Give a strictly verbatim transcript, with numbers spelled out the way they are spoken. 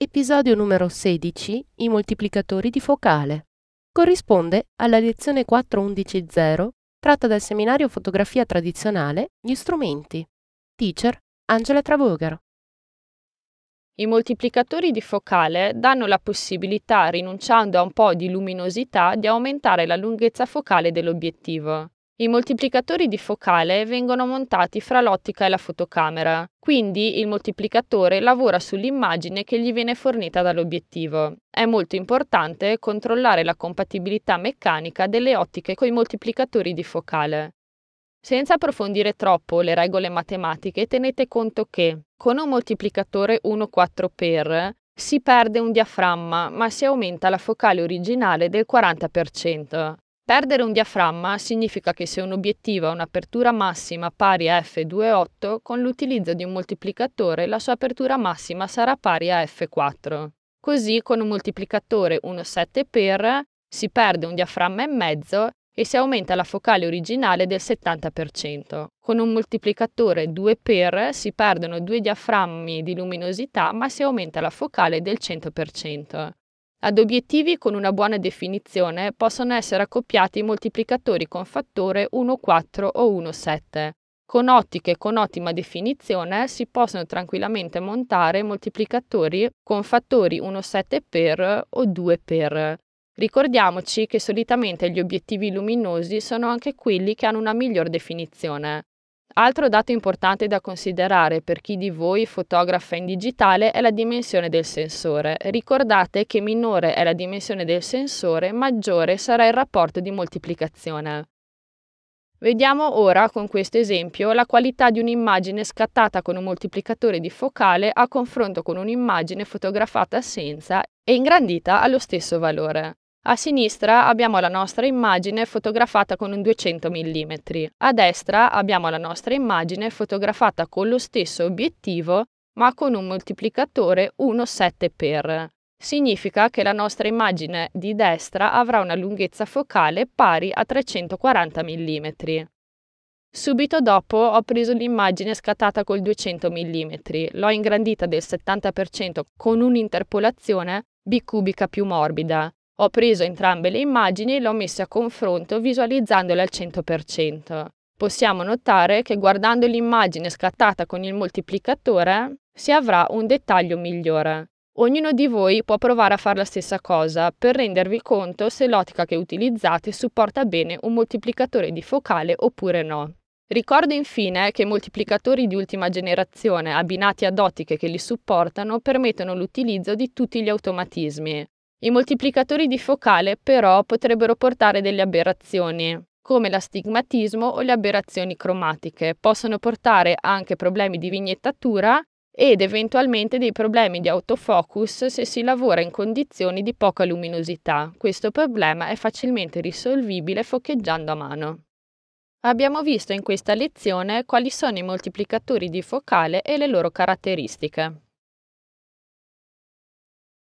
Episodio numero sedici. I moltiplicatori di focale. Corrisponde alla lezione quattro undici zero, tratta dal seminario Fotografia tradizionale, gli strumenti. Teacher Angela Travogaro. I moltiplicatori di focale danno la possibilità, rinunciando a un po' di luminosità, di aumentare la lunghezza focale dell'obiettivo. I moltiplicatori di focale vengono montati fra l'ottica e la fotocamera, quindi il moltiplicatore lavora sull'immagine che gli viene fornita dall'obiettivo. È molto importante controllare la compatibilità meccanica delle ottiche con i moltiplicatori di focale. Senza approfondire troppo le regole matematiche, tenete conto che con un moltiplicatore uno virgola quattro per si perde un diaframma, ma si aumenta la focale originale del quaranta per cento. Perdere un diaframma significa che se un obiettivo ha un'apertura massima pari a effe due virgola otto, con l'utilizzo di un moltiplicatore la sua apertura massima sarà pari a effe quattro. Così con un moltiplicatore uno virgola sette per si perde un diaframma e mezzo e si aumenta la focale originale del settanta per cento. Con un moltiplicatore due per si perdono due diaframmi di luminosità, ma si aumenta la focale del cento per cento. Ad obiettivi con una buona definizione possono essere accoppiati moltiplicatori con fattore uno virgola quattro o uno virgola sette. Con ottiche con ottima definizione si possono tranquillamente montare moltiplicatori con fattori uno virgola sette per o due per. Ricordiamoci che solitamente gli obiettivi luminosi sono anche quelli che hanno una miglior definizione. Altro dato importante da considerare per chi di voi fotografa in digitale è la dimensione del sensore. Ricordate che minore è la dimensione del sensore, maggiore sarà il rapporto di moltiplicazione. Vediamo ora con questo esempio la qualità di un'immagine scattata con un moltiplicatore di focale a confronto con un'immagine fotografata senza e ingrandita allo stesso valore. A sinistra abbiamo la nostra immagine fotografata con un duecento millimetri, a destra abbiamo la nostra immagine fotografata con lo stesso obiettivo ma con un moltiplicatore uno virgola sette per. Significa che la nostra immagine di destra avrà una lunghezza focale pari a trecentoquaranta millimetri. Subito dopo ho preso l'immagine scattata col duecento millimetri, l'ho ingrandita del settanta per cento con un'interpolazione bicubica più morbida. Ho preso entrambe le immagini e le ho messe a confronto visualizzandole al cento per cento. Possiamo notare che guardando l'immagine scattata con il moltiplicatore si avrà un dettaglio migliore. Ognuno di voi può provare a fare la stessa cosa per rendervi conto se l'ottica che utilizzate supporta bene un moltiplicatore di focale oppure no. Ricordo infine che i moltiplicatori di ultima generazione abbinati ad ottiche che li supportano permettono l'utilizzo di tutti gli automatismi. I moltiplicatori di focale però potrebbero portare delle aberrazioni, come l'astigmatismo o le aberrazioni cromatiche. Possono portare anche problemi di vignettatura ed eventualmente dei problemi di autofocus se si lavora in condizioni di poca luminosità. Questo problema è facilmente risolvibile focheggiando a mano. Abbiamo visto in questa lezione quali sono i moltiplicatori di focale e le loro caratteristiche.